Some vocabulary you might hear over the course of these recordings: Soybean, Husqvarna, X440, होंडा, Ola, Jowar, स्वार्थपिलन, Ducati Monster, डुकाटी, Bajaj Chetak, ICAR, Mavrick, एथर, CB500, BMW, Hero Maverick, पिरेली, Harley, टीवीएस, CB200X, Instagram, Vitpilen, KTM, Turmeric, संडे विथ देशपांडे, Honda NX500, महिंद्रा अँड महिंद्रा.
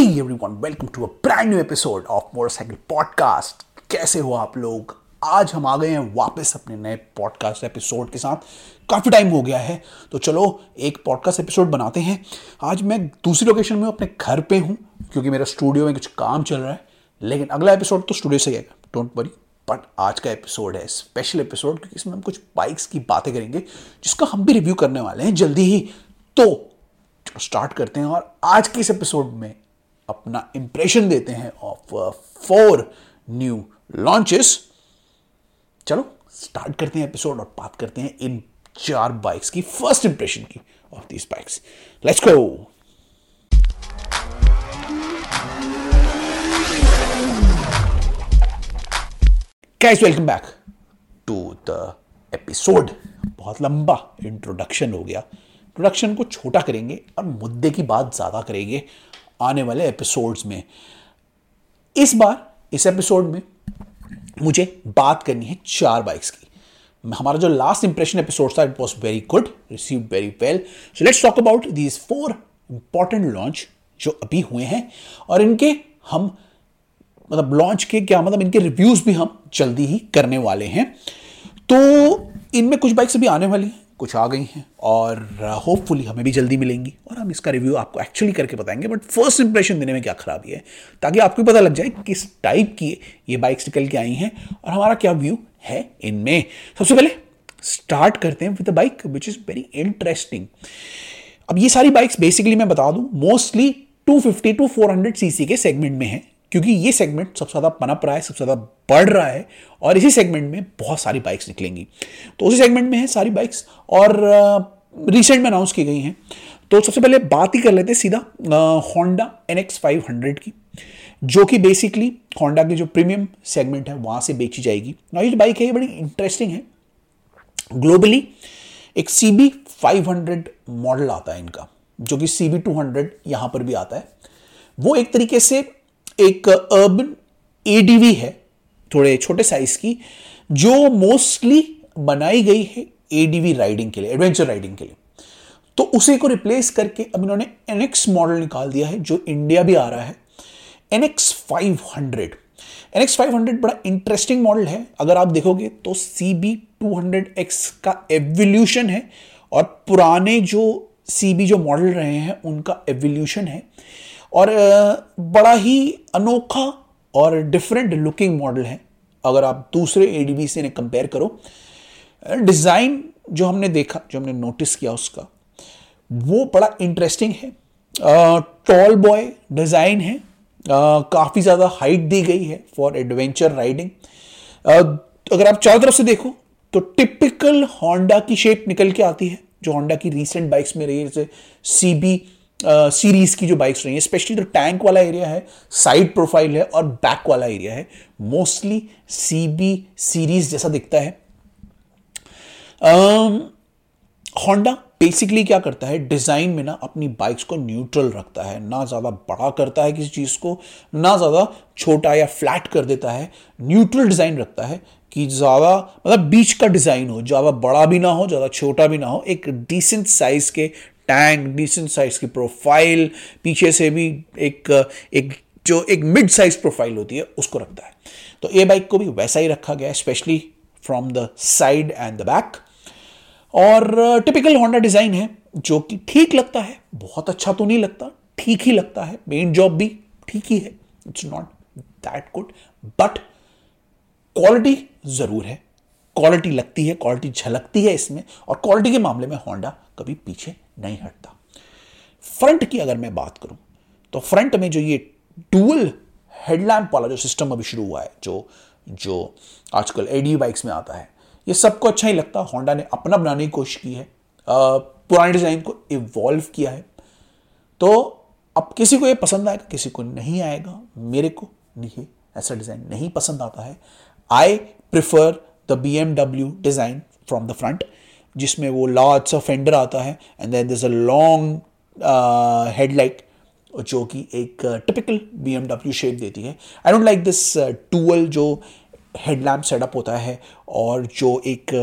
Hey everyone, welcome to a brand new episode of Motorcycle Podcast। कैसे हो आप लोग? आज हम आ गए हैं वापस अपने नए पॉडकास्ट एपिसोड के साथ। काफ़ी टाइम हो गया है, तो चलो एक पॉडकास्ट एपिसोड बनाते हैं। आज मैं दूसरी लोकेशन में अपने घर पे हूँ क्योंकि मेरा स्टूडियो में कुछ काम चल रहा है, लेकिन अगला एपिसोड तो स्टूडियो से आएगा, डोंट वरी। बट आज का एपिसोड है स्पेशल एपिसोड क्योंकि इसमें हम कुछ बाइक्स की बातें करेंगे जिसका हम भी रिव्यू करने वाले हैं जल्दी ही। तो स्टार्ट करते हैं और आज के इस एपिसोड में अपना इंप्रेशन देते हैं ऑफ 4 न्यू लॉन्चेस। चलो स्टार्ट करते हैं एपिसोड और बात करते हैं इन 4 बाइक्स की, फर्स्ट इंप्रेशन की of these bikes. Let's go. Guys welcome back to the episode. बहुत लंबा इंट्रोडक्शन हो गया, इंट्रोडक्शन को छोटा करेंगे और मुद्दे की बात ज़्यादा करेंगे आने वाले एपिसोड्स में। इस बार इस एपिसोड में मुझे बात करनी है 4 बाइक्स की। हमारा जो लास्ट इंप्रेशन एपिसोड था, it was very good, received very well. So let's talk about these 4 important launch जो अभी हुए हैं, और इनके हम मतलब लॉन्च के क्या मतलब इनके रिव्यूज़ भी हम जल्दी ही करने वाले हैं। तो इनमें कुछ बाइक्स अभी आने वाली हैं, कुछ आ गई हैं और होपफुली हमें भी जल्दी मिलेंगी और हम इसका रिव्यू आपको एक्चुअली करके बताएंगे। बट फर्स्ट इंप्रेशन देने में क्या खराबी है ताकि आपको पता लग जाए किस टाइप की ये बाइक्स निकल के आई हैं और हमारा क्या व्यू है इनमें। सबसे पहले स्टार्ट करते हैं with a bike which is very interesting. अब ये सारी बाइक्स बेसिकली मैं बता दूँ मोस्टली 250 टू 400 सीसी के सेगमेंट में है क्योंकि ये सेगमेंट सबसे ज़्यादा पनप रहा है, सबसे ज़्यादा बढ़ रहा है और इसी सेगमेंट में बहुत सारी बाइक्स निकलेंगी। तो उसी सेगमेंट में है सारी बाइक्स और रिसेंट में अनाउंस की गई हैं। तो सबसे पहले बात ही कर लेते हैं सीधा होंडा NX500 की, जो कि बेसिकली होंडा के जो प्रीमियम सेगमेंट है वहाँ से बेची जाएगी। ना ये जो बाइक है ये बड़ी इंटरेस्टिंग है। ग्लोबली एक CB500 मॉडल आता है इनका, जो कि CB200 यहाँ पर भी आता है। वो एक तरीके से एक अर्बन ADV है, थोड़े छोटे साइज की, जो मोस्टली बनाई गई है ADV राइडिंग के लिए, एडवेंचर राइडिंग के लिए। तो उसे को रिप्लेस करके अब इन्होंने NX मॉडल निकाल दिया है जो इंडिया भी आ रहा है, NX500। NX500 बड़ा इंटरेस्टिंग मॉडल है। अगर आप देखोगे तो CB200X का एवोल्यूशन है और पुराने जो CB जो मॉडल रहे हैं उनका एवोल्यूशन है और बड़ा ही अनोखा और डिफरेंट लुकिंग मॉडल है। अगर आप दूसरे ADV से इन्हें कंपेयर करो, डिज़ाइन जो हमने देखा, जो हमने नोटिस किया उसका, वो बड़ा इंटरेस्टिंग है। टॉल बॉय डिज़ाइन है, काफ़ी ज़्यादा हाइट दी गई है फॉर एडवेंचर राइडिंग। अगर आप चारों तरफ से देखो तो टिपिकल होंडा की शेप निकल के आती है जो होंडा की रीसेंट बाइक्स में रही है, जैसे CB सीरीज़ की जो बाइक्स रही हैं, स्पेशली जो टैंक वाला एरिया है, साइड प्रोफाइल है और बैक वाला एरिया है, मोस्टली CB सीरीज़ जैसा दिखता है। होंडा बेसिकली क्या करता है डिज़ाइन में ना अपनी बाइक्स को न्यूट्रल रखता है, ना ज़्यादा बड़ा करता है किसी चीज़ को, ना ज़्यादा छोटा या फ्लैट कर देता है। न्यूट्रल डिज़ाइन रखता है कि ज़्यादा मतलब बीच का डिज़ाइन हो, ज़्यादा बड़ा भी ना हो, ज़्यादा छोटा भी ना हो। एक डिसेंट साइज़ के टैंक, डिसेंट साइज की प्रोफाइल, पीछे से भी एक मिड साइज प्रोफाइल होती है उसको रखता है। तो ये बाइक को भी वैसा ही रखा गया है, specially from the side and the back. और टिपिकल होंडा डिज़ाइन है जो कि ठीक लगता है, बहुत अच्छा तो नहीं लगता, ठीक ही लगता है। मेन जॉब भी ठीक ही है, it's not that good, but quality ज़रूर है, क्वालिटी लगती है, क्वालिटी झलकती है इसमें, और क्वालिटी के मामले में होंडा कभी पीछे नहीं हटता। फ्रंट की अगर मैं बात करूं तो फ्रंट में जो ये डुअल हेडलैम्प वाला जो सिस्टम अभी शुरू हुआ है, जो आजकल ADV बाइक्स में आता है, ये सबको अच्छा ही लगता। होंडा ने अपना बनाने की कोशिश की है, पुराने डिज़ाइन को इवॉल्व किया है। तो अब किसी को ये पसंद आएगा, किसी को नहीं आएगा। मेरे को नहीं, ऐसा डिज़ाइन नहीं पसंद आता है। I prefer the BMW design from the front, जिसमें वो लार्ज सा फेंडर आता है and then there is a long headlight जो कि एक टिपिकल BMW शेप देती है। I don't like this dual जो हेडलैम्प सेटअप होता है और जो एक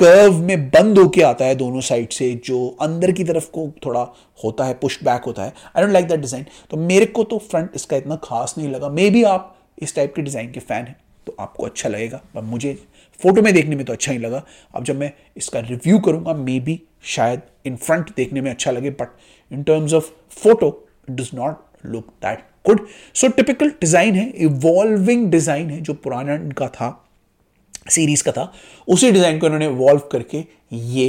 कर्व में बंद होके आता है दोनों साइड से, जो अंदर की तरफ को थोड़ा होता है, पुश बैक होता है। I don't like that design. तो मेरे को तो फ्रंट इसका इतना खास नहीं लगा। मे बी आप इस टाइप के डिज़ाइन के फ़ैन हैं तो आपको अच्छा लगेगा, पर मुझे फोटो में देखने में तो अच्छा ही लगा। अब जब मैं इसका रिव्यू करूँगा मे बी शायद इन फ्रंट देखने में अच्छा लगे, but in terms of photo it does not look that good. So typical design है, इवॉल्विंग डिज़ाइन है। जो पुराना इनका था, सीरीज़ का था, उसी डिज़ाइन को इन्होंने इवॉल्व करके ये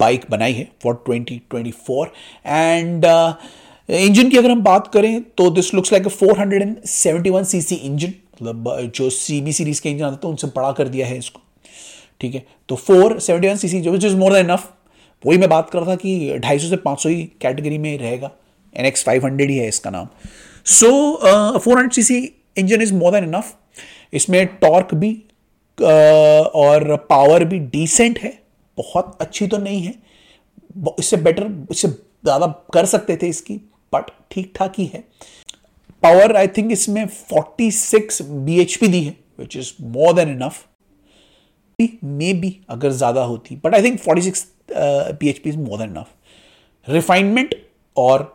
बाइक बनाई है फॉर 2024। एंड इंजन की अगर हम बात करें तो this looks like 471 CC engine, मतलब जो सीबी सीरीज़ के इंजन आते थे उनसे बड़ा कर दिया है इसको, ठीक है। तो 471 सीसी जो इज मोर देन इनफ। वही मैं बात कर रहा था कि 250 से 500 ही कैटेगरी में रहेगा, NX500 ही है इसका नाम। So 400 CC engine is more than enough. इसमें टॉर्क भी और पावर भी डिसेंट है, बहुत अच्छी तो नहीं है, इससे बेटर, इससे ज़्यादा कर सकते थे इसकी, बट ठीक ठाक ही है। पावर आई थिंक इसमें 46 bhp दी है, which is more than enough. Maybe अगर ज़्यादा होती, but I think 46 bhp is more than enough. Refinement और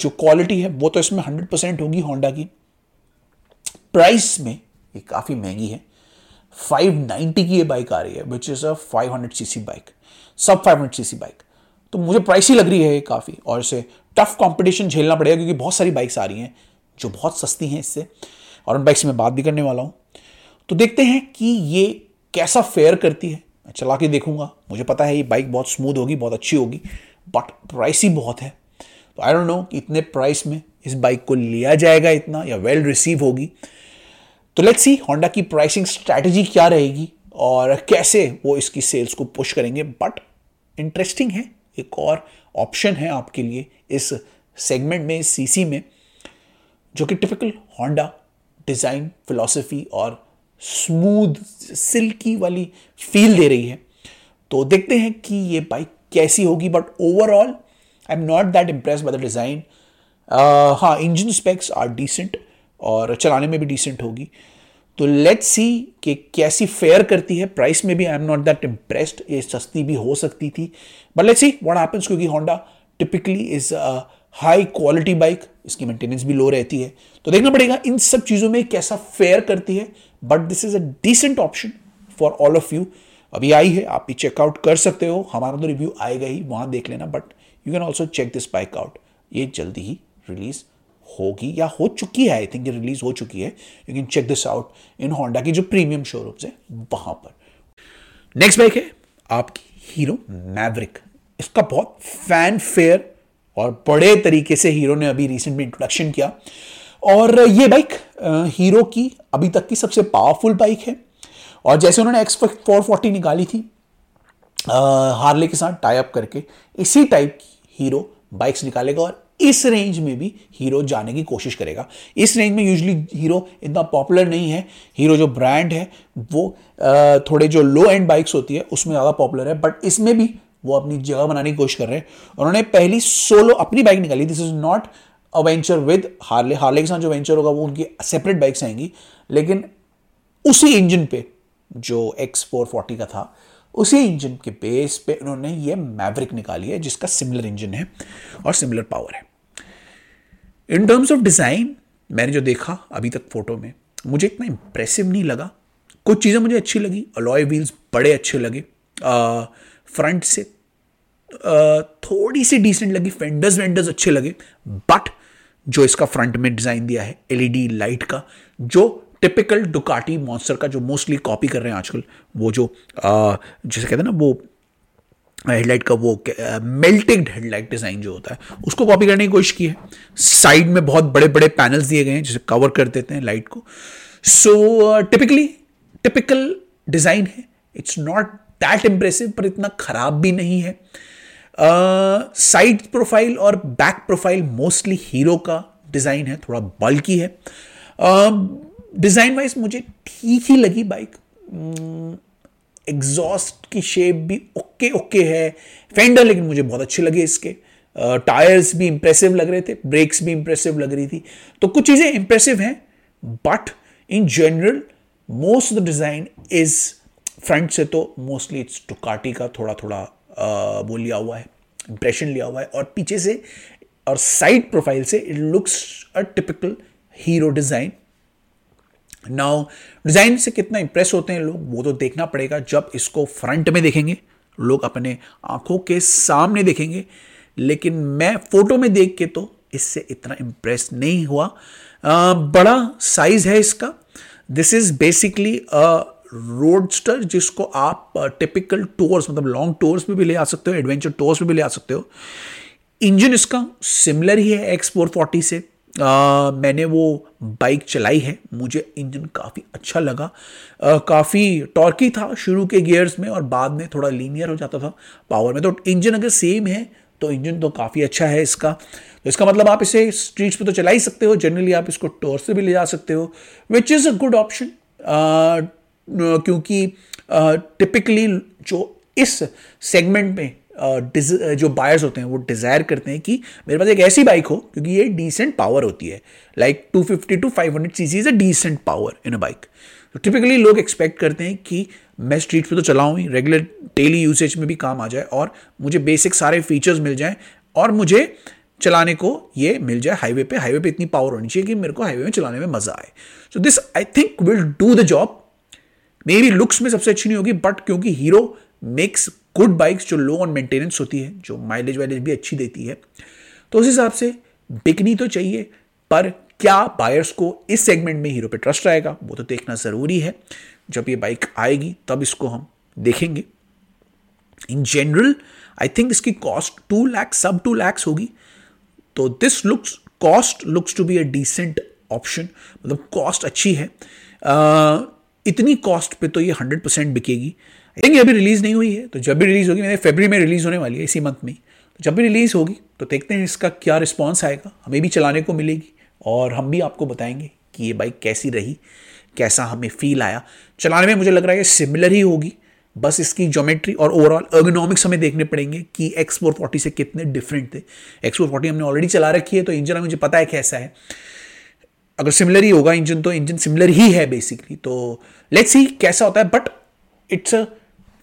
जो क्वालिटी है वो तो इसमें 100% होगी होंडा की। प्राइस में ये काफ़ी महंगी है, 590 की ये बाइक आ रही है, which is a 500 CC bike, sub 500 CC bike. तो मुझे प्राइसी लग रही है ये काफ़ी, और इसे टफ कंपटीशन झेलना पड़ेगा क्योंकि बहुत सारी बाइक्स आ रही हैं जो बहुत सस्ती हैं इससे, और उन बाइक से मैं बात भी करने वाला हूँ। तो देखते हैं कि ये कैसा फेयर करती है। मैं चला के देखूँगा, मुझे पता है ये बाइक बहुत स्मूथ होगी, बहुत अच्छी होगी, बट प्राइसी बहुत है। तो आई डोंट नो कि इतने प्राइस में इस बाइक को लिया जाएगा इतना, या वेल रिसीव होगी। तो लेट्स सी होंडा की प्राइसिंग स्ट्रैटेजी क्या रहेगी और कैसे वो इसकी सेल्स को पुश करेंगे। बट इंटरेस्टिंग है, एक और ऑप्शन है आपके लिए इस सेगमेंट में, इस सीसी में, जो कि टिपिकल होंडा डिज़ाइन फिलॉसफी और स्मूथ सिल्की वाली फील दे रही है। तो देखते हैं कि ये बाइक कैसी होगी, but overall I am not that impressed by the design. हाँ, इंजन स्पेक्स आर डिसेंट और चलाने में भी डिसेंट होगी। तो लेट्स सी कि कैसी फेयर करती है। प्राइस में भी I am not that impressed, ये सस्ती भी हो सकती थी, but let's see what happens, क्योंकि होंडा typically is high quality bike, इसकी मेंटेनेंस भी लो रहती है। तो देखना पड़ेगा इन सब चीज़ों में कैसा फेयर करती है, but this is a decent option for all of you. अभी आई है, आप भी चेकआउट कर सकते हो, हमारा तो रिव्यू आएगा ही, वहाँ देख लेना, but you can also check this bike out. ये जल्दी ही रिलीज़ होगी या हो चुकी है, आई थिंक ये रिलीज हो चुकी है। You can check this out in होंडा की जो प्रीमियम शोरूम्स है वहां पर। नेक्स्ट बाइक है आपकी हीरो मैवरिक। इसका बहुत फैन फेयर और बड़े तरीके से हीरो ने अभी रिसेंट में इंट्रोडक्शन किया, और ये बाइक हीरो की अभी तक की सबसे पावरफुल बाइक है। और जैसे उन्होंने X440 निकाली थी हार्ले के साथ टाई अप करके, इसी टाइप की हीरो बाइक्स निकालेगा और इस रेंज में भी हीरो जाने की कोशिश करेगा। इस रेंज में यूजुअली हीरो इतना पॉपुलर नहीं है। हीरो जो ब्रांड है वो थोड़े जो लो एंड बाइक्स होती है उसमें ज़्यादा पॉपुलर है, बट इसमें भी वो अपनी जगह बनाने की कोशिश कर रहे हैं। उन्होंने पहली सोलो अपनी बाइक निकाली, this is not a venture with Harley. Harley के साथ जो वेंचर होगा वो उनकी सेपरेट बाइक्स आएंगी, लेकिन उसी इंजन पे जो X440 का था, उसी इंजन के बेस पे उन्होंने ये मैवरिक निकाली है, जिसका सिमिलर इंजन है और सिमिलर पावर है। इन टर्म्स ऑफ डिज़ाइन मैंने जो देखा अभी तक फोटो में, मुझे इतना इम्प्रेसिव नहीं लगा। कुछ चीज़ें मुझे अच्छी लगी, अलॉय व्हील्स बड़े अच्छे लगे, फ्रंट से थोड़ी सी डिसेंट लगी, फेंडर्स वेंडर्स अच्छे लगे, बट जो इसका फ्रंट में डिज़ाइन दिया है LED लाइट का, जो टिपिकल डुकाटी मॉन्स्टर का जो मोस्टली कॉपी कर रहे हैं आजकल, वो जो जैसे कहते हैं ना, वो हेडलाइट का वो मेल्टेड हेडलाइट डिज़ाइन जो होता है, उसको कॉपी करने की कोशिश की है। साइड में बहुत बड़े बड़े पैनल्स दिए गए हैं जिसे कवर कर देते हैं लाइट को। सो टिपिकली टिपिकल डिज़ाइन है, इट्स नॉट दैट इम्प्रेसिव, पर इतना खराब भी नहीं है। साइड प्रोफाइल और बैक प्रोफाइल मोस्टली हीरो का डिज़ाइन है, थोड़ा बल्की है। डिज़ाइन वाइज मुझे ठीक ही लगी बाइक। एग्जॉस्ट की शेप भी ओके है, फेंडर लेकिन मुझे बहुत अच्छे लगे इसके, टायर्स भी इम्प्रेसिव लग रहे थे, ब्रेक्स भी इम्प्रेसिव लग रही थी। तो कुछ चीज़ें इम्प्रेसिव हैं, but in general most of the design is front से तो मोस्टली इट्स डुकाटी का थोड़ा थोड़ा वो लिया हुआ है, इंप्रेशन लिया हुआ है, और पीछे से और साइड प्रोफाइल से it looks a typical hero design. Now design से कितना इंप्रेस होते हैं लोग वो तो देखना पड़ेगा, जब इसको फ्रंट में देखेंगे लोग अपने आंखों के सामने देखेंगे, लेकिन मैं फोटो में देख के तो इससे इतना इंप्रेस नहीं हुआ। बड़ा साइज है इसका। दिस इज़ बेसिकली रोडस्टर जिसको आप टिपिकल टूर्स मतलब लॉन्ग टूर्स में भी ले आ सकते हो, एडवेंचर टूर्स में भी ले आ सकते हो। इंजन इसका सिमिलर ही है X440 से। मैंने वो बाइक चलाई है, मुझे इंजन काफ़ी अच्छा लगा। काफ़ी टॉर्की था शुरू के गियर्स में और बाद में थोड़ा लीनियर हो जाता था पावर में। तो इंजन अगर सेम है तो इंजन तो काफ़ी अच्छा है इसका। तो इसका मतलब आप इसे स्ट्रीट्स पे तो चला ही सकते हो, जनरली आप इसको टूर से भी ले जा सकते हो, which is a good option, क्योंकि टिपिकली जो इस सेगमेंट में जो बायर्स होते हैं वो डिज़ायर करते हैं कि मेरे पास एक ऐसी बाइक हो क्योंकि ये डिसेंट पावर होती है, like 250 to 500 CC is a decent power in a bike. तो टिपिकली लोग एक्सपेक्ट करते हैं कि मैं स्ट्रीट पे तो चलाऊँ ही, रेगुलर डेली यूसेज में भी काम आ जाए और मुझे बेसिक सारे फीचर्स मिल जाएँ और मुझे चलाने को ये मिल जाए हाईवे पे। हाईवे पे इतनी पावर होनी चाहिए कि मेरे को हाईवे में चलाने में मज़ा आए। So this I think will do the job. Maybe looks में सबसे अच्छी नहीं होगी, बट क्योंकि हीरो मेक्स गुड बाइक्स जो लो ऑन मेंटेनेंस होती है, जो माइलेज वाइलेज भी अच्छी देती है, तो उस हिसाब से बिकनी तो चाहिए। पर क्या बायर्स को इस सेगमेंट में हीरो पे ट्रस्ट आएगा वो तो देखना ज़रूरी है। जब ये बाइक आएगी तब इसको हम देखेंगे। इन जनरल आई थिंक इसकी कॉस्ट 2 लाख सब 2 लाख होगी। तो this looks cost looks to be a decent option, मतलब कॉस्ट अच्छी है। इतनी कॉस्ट पे तो ये 100% बिकेगी। आई थिंक ये अभी रिलीज़ नहीं हुई है, तो जब भी रिलीज़ होगी, मैंने फरवरी में रिलीज़ होने वाली है इसी मंथ में, तो जब भी रिलीज़ होगी तो देखते हैं इसका क्या रिस्पॉन्स आएगा। हमें भी चलाने को मिलेगी और हम भी आपको बताएंगे कि ये बाइक कैसी रही, कैसा हमें फील आया। चलाने में मुझे लग रहा है सिमिलर ही होगी, बस इसकी ज्योमेट्री और ओवरऑल एर्गोनॉमिक्स हमें देखने पड़ेंगे कि X440 से कितने डिफरेंट थे। X440 हमने ऑलरेडी चला रखी है तो इंजन मुझे पता है कैसा है। अगर सिमिलर ही होगा इंजन तो इंजन सिमिलर ही है बेसिकली। तो लेट्स सी कैसा होता है, but it's a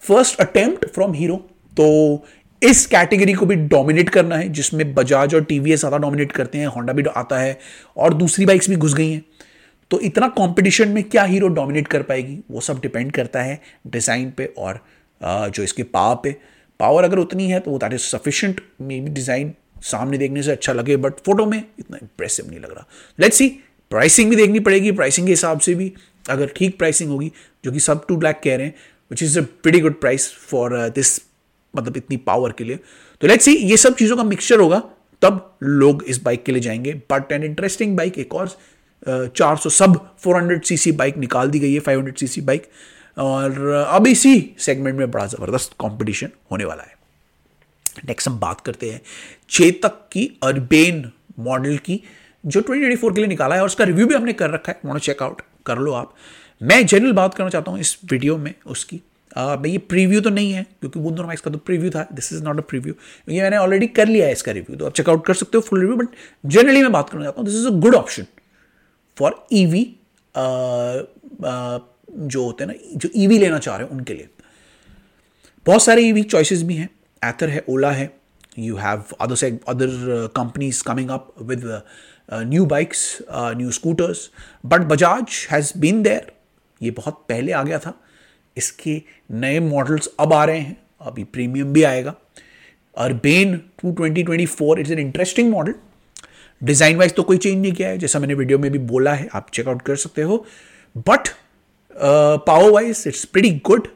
first attempt from hero. तो इस कैटेगरी को भी डोमिनेट करना है जिसमें बजाज और टीवीएस ज़्यादा डोमिनेट करते हैं, होंडा भी आता है और दूसरी बाइक्स भी घुस गई हैं। तो इतना कंपटीशन में क्या हीरो डोमिनेट कर पाएगी वो सब डिपेंड करता है डिज़ाइन पे और जो इसके पावर पे। पावर अगर उतनी है तो that is sufficient. Maybe design सामने देखने से अच्छा लगे बट फोटो में इतना इंप्रेसिव नहीं लग रहा। लेट्स सी, प्राइसिंग भी देखनी पड़ेगी। प्राइसिंग के हिसाब से भी अगर ठीक प्राइसिंग होगी जो कि सब 2 लाख कह रहे हैं, which is a pretty good price for this, मतलब इतनी पावर के लिए। तो लेट्स सी, ये सब चीज़ों का मिक्सचर होगा तब लोग इस बाइक के लिए जाएंगे। बट एन इंटरेस्टिंग बाइक, एक और 400 सब 400 सीसी बाइक निकाल दी गई है, 500 सीसी बाइक, और अब इसी सेगमेंट में बड़ा ज़बरदस्त कंपटीशन होने वाला है। नेक्स्ट हम बात करते हैं चेतक की अर्बेन मॉडल की, जो 2024 के लिए निकाला है और उसका रिव्यू भी हमने कर रखा है, वहाँ चेकआउट कर लो आप। मैं जनरल बात करना चाहता हूँ इस वीडियो में उसकी। ये प्रीव्यू तो नहीं है क्योंकि वो दोनों इसका तो प्रीव्यू था, this is not a preview, क्योंकि मैंने ऑलरेडी कर लिया है इसका रिव्यू, तो आप चेकआउट कर सकते हो फुल रिव्यू। बट जनरली मैं बात करना चाहता हूँ this is a good option for EV, जो होते हैं ना, जो ईवी लेना चाह रहे हो उनके लिए। बहुत सारे ईवी चॉइसेस भी हैं, एथर है, ओला है, you have other companies coming up with new bikes, new scooters, but Bajaj has been there. ये बहुत पहले आ गया था, इसके नए मॉडल्स अब आ रहे हैं, अभी प्रीमियम भी आएगा। Urbane 2024 it's an interesting model. Design wise तो कोई चेंज नहीं किया है, जैसा मैंने वीडियो में भी बोला है, आप चेकआउट कर सकते हो। But power wise it's pretty good.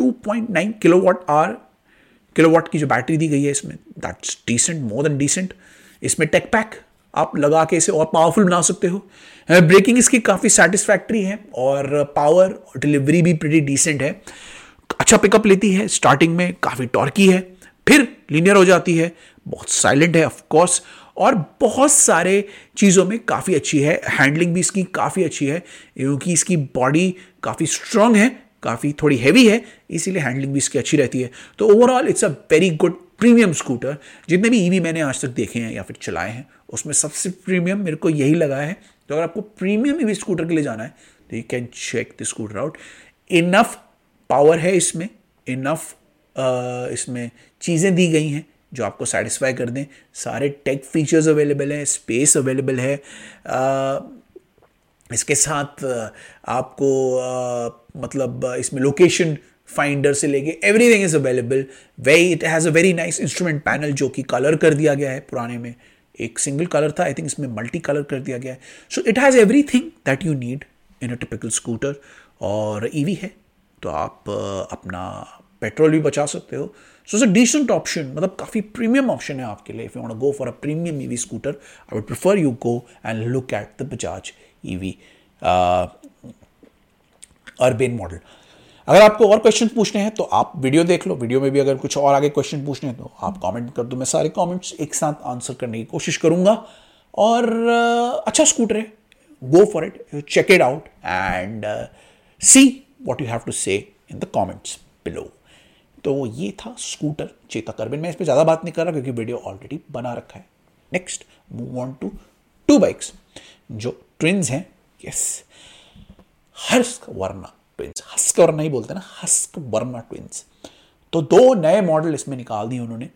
2.9 kilowatt की जो बैटरी दी गई है इसमें, that's decent, more than decent. इसमें टेक पैक आप लगा के इसे और पावरफुल बना सकते हो। ब्रेकिंग इसकी काफ़ी सेटिस्फैक्ट्री है और पावर डिलीवरी भी प्रीटी डिसेंट है। अच्छा पिकअप लेती है, स्टार्टिंग में काफ़ी टॉर्की है, फिर लीनियर हो जाती है, बहुत साइलेंट है ऑफकोर्स, और बहुत सारे चीज़ों में काफ़ी अच्छी है। हैंडलिंग भी इसकी काफ़ी अच्छी है क्योंकि इसकी बॉडी काफ़ी स्ट्रांग है, काफ़ी थोड़ी हैवी है, इसीलिए हैंडलिंग भी इसकी अच्छी रहती है। तो overall it's a very good premium scooter. जितने भी ईवी मैंने आज तक देखे हैं या फिर चलाए हैं उसमें सबसे प्रीमियम मेरे को यही लगा है। तो अगर आपको प्रीमियम ईवी स्कूटर के लिए जाना है तो you can check this scooter out. Enough power है इसमें, इनफ इसमें चीज़ें दी गई हैं जो आपको सेटिस्फाई कर दें। सारे टेक फीचर्स अवेलेबल हैं, स्पेस अवेलेबल है। इसके साथ आपको मतलब इसमें लोकेशन फाइंडर से लेके everything is available. Very it has a very nice instrument panel जो कि कलर कर दिया गया है, पुराने में एक सिंगल कलर था, आई थिंक इसमें मल्टी कलर कर दिया गया है। So it has everything that you need in a typical scooter. और ईवी है तो आप अपना पेट्रोल भी बचा सकते हो। So it's a decent option, मतलब काफ़ी प्रीमियम ऑप्शन है आपके लिए। If you want to go for a premium EV scooter, I would prefer you go and look at the Bajaj EV urban model. अगर आपको और क्वेश्चन पूछने हैं तो आप वीडियो देख लो। वीडियो में भी अगर कुछ और आगे क्वेश्चन पूछने हैं तो आप कमेंट कर दो, मैं सारे कमेंट्स एक साथ आंसर करने की कोशिश करूंगा। और अच्छा स्कूटर है, go for it, check it out and see what you have to say in the comments below. तो ये था स्कूटर चेतक अर्बन। मैं इस पर ज़्यादा बात नहीं कर रहा क्योंकि वीडियो ऑलरेडी बना रखा है। Next move on to 2 bikes जो ट्विन्स हैं। यस, हस्कवर्ना ट्विन्स, हस्कवर्ना ही बोलते हैं ना, हस्कवर्ना ट्विन्स। तो 2 नए मॉडल इसमें निकाल दिए उन्होंने।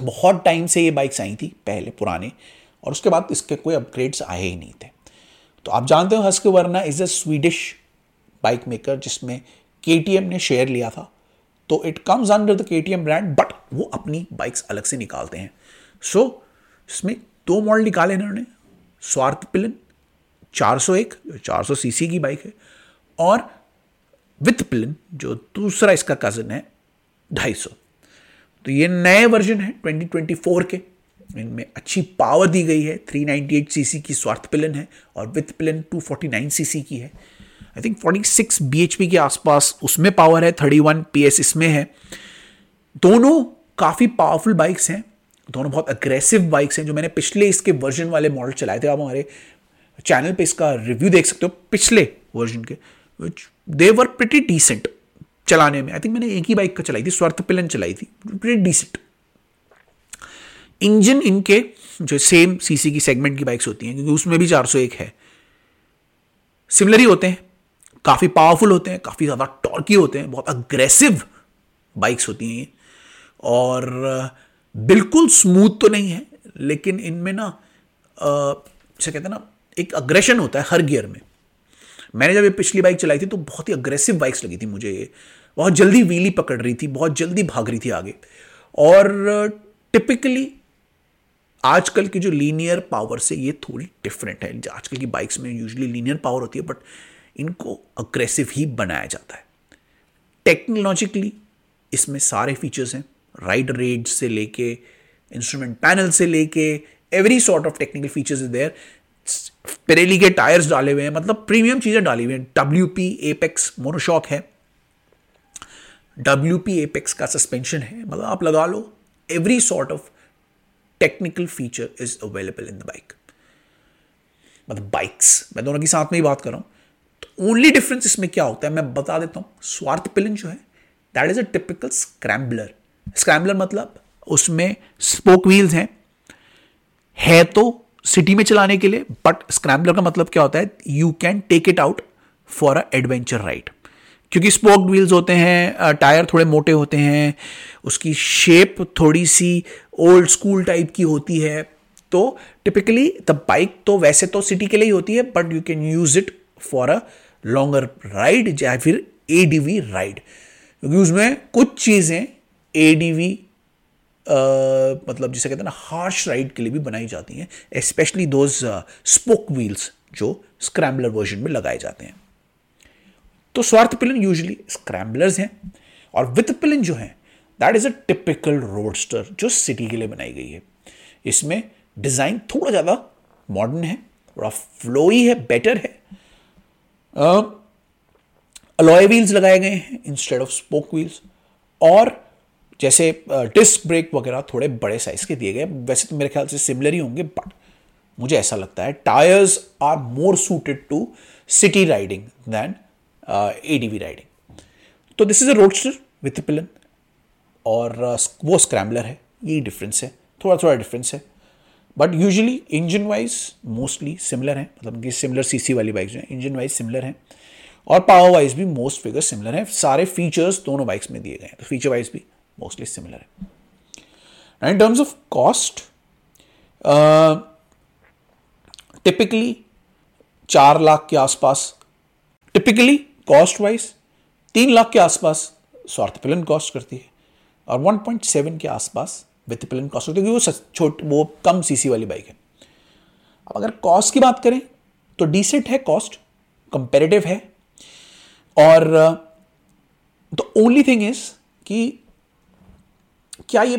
बहुत टाइम से ये बाइक्स आई थी पहले पुराने, और उसके बाद इसके कोई अपग्रेड्स आए ही नहीं थे। तो आप जानते हो Husqvarna is a Swedish bike maker जिसमें KTM ने शेयर लिया था। तो it comes under the KTM brand, but वो अपनी बाइक्स अलग से निकालते हैं। सो इसमें 2 मॉडल निकाले इन्होंने, स्वार्थपिलन 401 जो 400cc की बाइक है, और विटपिलन जो दूसरा इसका कज़न है 250। तो ये नए वर्जन है 2024 के। इनमें अच्छी पावर दी गई है। 398cc की स्वार्थपिलन है और विटपिलन 249cc की है। आई थिंक 46 bhp के आसपास उसमें पावर है, 31 PS इसमें है। दोनों काफ़ी पावरफुल बाइक्स हैं, दोनों बहुत अग्रेसिव बाइक्स हैं। जो मैंने पिछले इसके वर्जन वाले मॉडल चलाए थे, आप हमारे चैनल पे इसका रिव्यू देख सकते हो पिछले वर्जन के, विच दे वर प्रिटी डिसेंट चलाने में। आई थिंक मैंने एक ही बाइक का चलाई थी, स्वार्थपिलन चलाई थी, प्रिटी डिसेंट। इंजन इनके जो सेम सीसी की सेगमेंट की बाइक्स होती हैं, क्योंकि उसमें भी 401 है, सिमिलर ही होते हैं, काफ़ी पावरफुल होते हैं, काफ़ी ज़्यादा टॉर्की होते हैं, बहुत अग्रेसिव बाइक्स होती हैं ये। और बिल्कुल स्मूथ तो नहीं है, लेकिन इनमें ना जैसे कहते हैं ना, एक अग्रेशन होता है हर गियर में। मैंने जब ये पिछली बाइक चलाई थी तो बहुत ही अग्रेसिव बाइक्स लगी थी मुझे ये, बहुत जल्दी व्हीली पकड़ रही थी, बहुत जल्दी भाग रही थी आगे। और टिपिकली आजकल की जो लीनियर पावर से ये थोड़ी डिफरेंट है। आजकल की बाइक्स में यूजुअली लीनियर पावर होती है, बट इनको अग्रेसिव ही बनाया जाता है। टेक्नोलॉजिकली इसमें सारे फीचर्स हैं, राइड रेंज से लेके इंस्ट्रूमेंट पैनल से लेके every sort of technical features is there. पिरेली के टायर्स डाले हुए हैं, मतलब प्रीमियम चीज़ें डाली हुई हैं। WP एपेक्स मोनोशॉक है, WP एपेक्स का सस्पेंशन है, मतलब आप लगा लो every sort of technical feature is available in the bike. मतलब बाइक्स मैं दोनों के साथ में ही बात कर रहा हूँ। तो ओनली डिफरेंस इसमें क्या होता है मैं बता देता हूँ। स्वार्थपिलन जो है that is a typical scrambler. Scrambler मतलब उसमें स्पोक व्हील्स हैं, है तो सिटी में चलाने के लिए, बट स्क्रैम्बलर का मतलब क्या होता है, you can take it out for a adventure ride. क्योंकि स्पोक्ड व्हील्स होते हैं, टायर थोड़े मोटे होते हैं, उसकी शेप थोड़ी सी ओल्ड स्कूल टाइप की होती है। तो टिपिकली द बाइक तो वैसे तो सिटी के लिए ही होती है, but you can use it for a longer ride या फिर ADV राइड। क्योंकि उसमें कुछ चीज़ें ADV मतलब जिसे कहते हैं ना हार्श राइड के लिए भी बनाई जाती हैं, स्पेशली दोज स्पोक व्हील्स जो स्क्रैम्बलर वर्जन में लगाए जाते हैं। तो स्वार्थपिलन यूजुअली स्क्रैम्बलर्स हैं और विटपिलन जो है that is a typical roadster जो सिटी के लिए बनाई गई है। इसमें डिज़ाइन थोड़ा ज़्यादा मॉडर्न है, थोड़ा फ्लोई है, बेटर है। अलॉय व्हील्स लगाए गए हैं इंस्टेड ऑफ स्पोक व्हील्स, और जैसे डिस्क ब्रेक वगैरह थोड़े बड़े साइज के दिए गए। वैसे तो मेरे ख्याल से सिमिलर ही होंगे, बट मुझे ऐसा लगता है tyres are more suited to city riding than ADV riding. तो this is a roadster Vitpilen और वो स्क्रैम्बलर है। ये डिफरेंस है, थोड़ा थोड़ा डिफरेंस है, but usually engine wise mostly similar हैं। मतलब कि सिमिलर CC वाली बाइक जो है इंजन वाइज सिमिलर हैं। और पावर वाइज भी मोस्ट फिगर सिमिलर है, सारे फीचर्स दोनों बाइक्स में दिए गए हैं, तो फीचर वाइज भी मोस्टली सिमिलर है। And in terms of cost typically 4 lakh के आसपास, टिपिकली कॉस्ट वाइज 3 लाख के आसपास स्वार्थपिलन कॉस्ट करती है और 1.7 के आसपास वित्तपिलन कॉस्ट होती है, क्योंकि वो कम सीसी वाली बाइक है। अब अगर कॉस्ट की बात करें तो डिसेंट है कॉस्ट, कंपेरेटिव है, और द ओनली थिंग इज कि क्या ये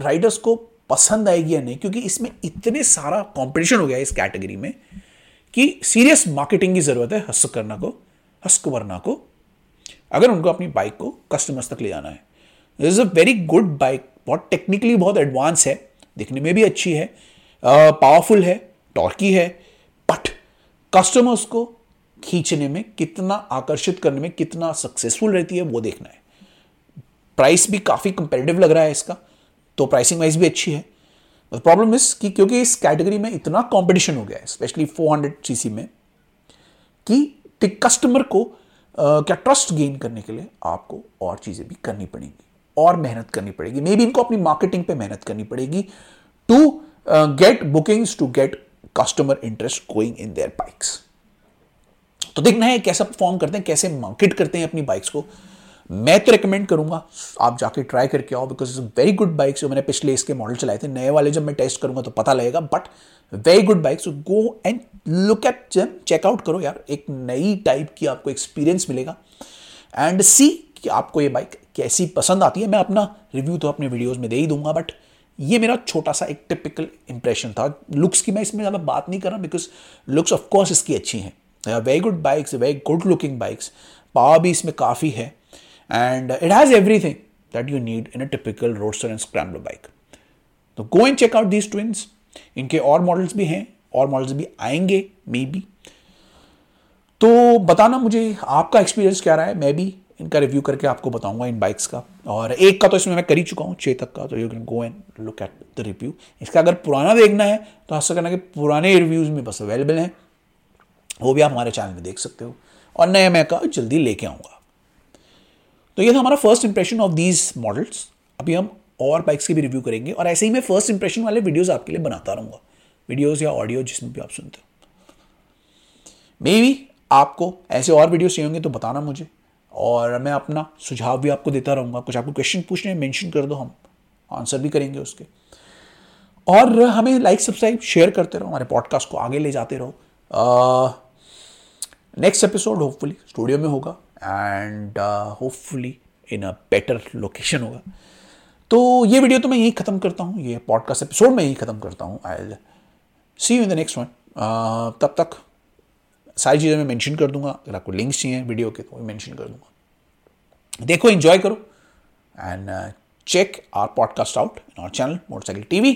राइडर्स को पसंद आएगी या नहीं, क्योंकि इसमें इतने सारा कंपटीशन हो गया है इस कैटेगरी में कि सीरियस मार्केटिंग की ज़रूरत है हस्कवर्ना को अगर उनको अपनी बाइक को कस्टमर्स तक ले जाना है। This is a very good bike, बहुत टेक्निकली बहुत एडवांस है, दिखने में भी अच्छी है, पावरफुल है, टॉर्की है, बट कस्टमर्स को खींचने में कितना, आकर्षित करने में कितना सक्सेसफुल रहती है वो देखना है। प्राइस भी काफ़ी कंपेरेटिव लग रहा है इसका, तो प्राइसिंग वाइज भी अच्छी है। प्रॉब्लम इस कि क्योंकि इस कैटेगरी में इतना कंपटीशन हो गया है, स्पेशली 400 सीसी में, कि कस्टमर को क्या ट्रस्ट गेन करने के लिए आपको और चीज़ें भी करनी पड़ेंगी और मेहनत करनी पड़ेगी, मे बी इनको अपनी मार्केटिंग पे मेहनत करनी पड़ेगी to get bookings, to get customer interest going in their bikes. तो देखना है कैसा परफॉर्म करते हैं, कैसे मार्केट करते हैं अपनी बाइक्स को। मैं तो रिकमेंड करूंगा आप जाके ट्राई करके आओ, because is very good bikes. जो मैंने पिछले इसके मॉडल चलाए थे, नए वाले जब मैं टेस्ट करूंगा तो पता लगेगा, but very good bikes, go and look at them, check out करो यार, एक नई टाइप की आपको एक्सपीरियंस मिलेगा एंड सी कि आपको ये बाइक कैसी पसंद आती है। मैं अपना रिव्यू तो अपने वीडियोज़ में दे ही दूंगा, बट ये मेरा छोटा सा एक टिपिकल इंप्रेशन था। लुक्स की मैं इसमें ज़्यादा बात नहीं कर रहा, बिकॉज लुक्स ऑफकोर्स इसकी अच्छी हैं, very good bikes, very good looking bikes, power भी इसमें काफ़ी है and it has everything that you need in a typical roadster and scrambler bike. So go and check out these twins. इनके और models भी हैं और models भी आएंगे maybe. तो बताना मुझे आपका experience क्या रहा है, मैं भी इनका review करके आपको बताऊंगा इन bikes का। और एक का तो इसमें मैं कर ही चुका हूँ, चेतक का, तो you can go and look at the review। इसका अगर पुराना देखना है तो ऐसा करना कि पुराने reviews में बस available हैं, वो भी आप हमारे चैनल में देख सकते हो, और नया मैं का जल्दी लेके आऊँगा। तो ये था हमारा first impression of these models. अभी हम और बाइक्स के भी रिव्यू करेंगे और ऐसे ही मैं फर्स्ट इंप्रेशन वाले वीडियोस आपके लिए बनाता रहूँगा, वीडियोस या ऑडियो जिसमें भी आप सुनते हो। मे बी आपको ऐसे और वीडियोस चाहिए होंगे तो बताना मुझे, और मैं अपना सुझाव भी आपको देता रहूँगा। कुछ आपको क्वेश्चन पूछने हैं मेंशन कर दो, हम आंसर भी करेंगे उसके। और हमें लाइक, सब्सक्राइब, शेयर करते रहो, हमारे पॉडकास्ट को आगे ले जाते रहो। नेक्स्ट एपिसोड होपफुली स्टूडियो में होगा and hopefully in a better location होगा। तो ये वीडियो तो मैं यहीं ख़त्म करता हूँ, ये पॉडकास्ट एपिसोड मैं यहीं ख़त्म करता हूँ। I will see you in the next one. तब तक सारी चीज़ें मैं मेंशन कर दूंगा, अगर आपको लिंक्स चाहिए वीडियो के तो मैं मेंशन कर दूंगा। देखो, एंजॉय करो and check our podcast out in our channel motorcycle TV.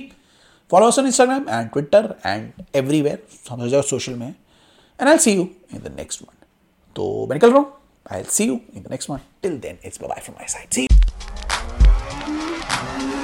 Follow us on Instagram and Twitter and everywhere, समझ जाओ सोशल में। And I will see you in the next one. तो मैं निकल रहा हूँ, I'll see you in the next one. Till then, it's bye-bye from my side. See you.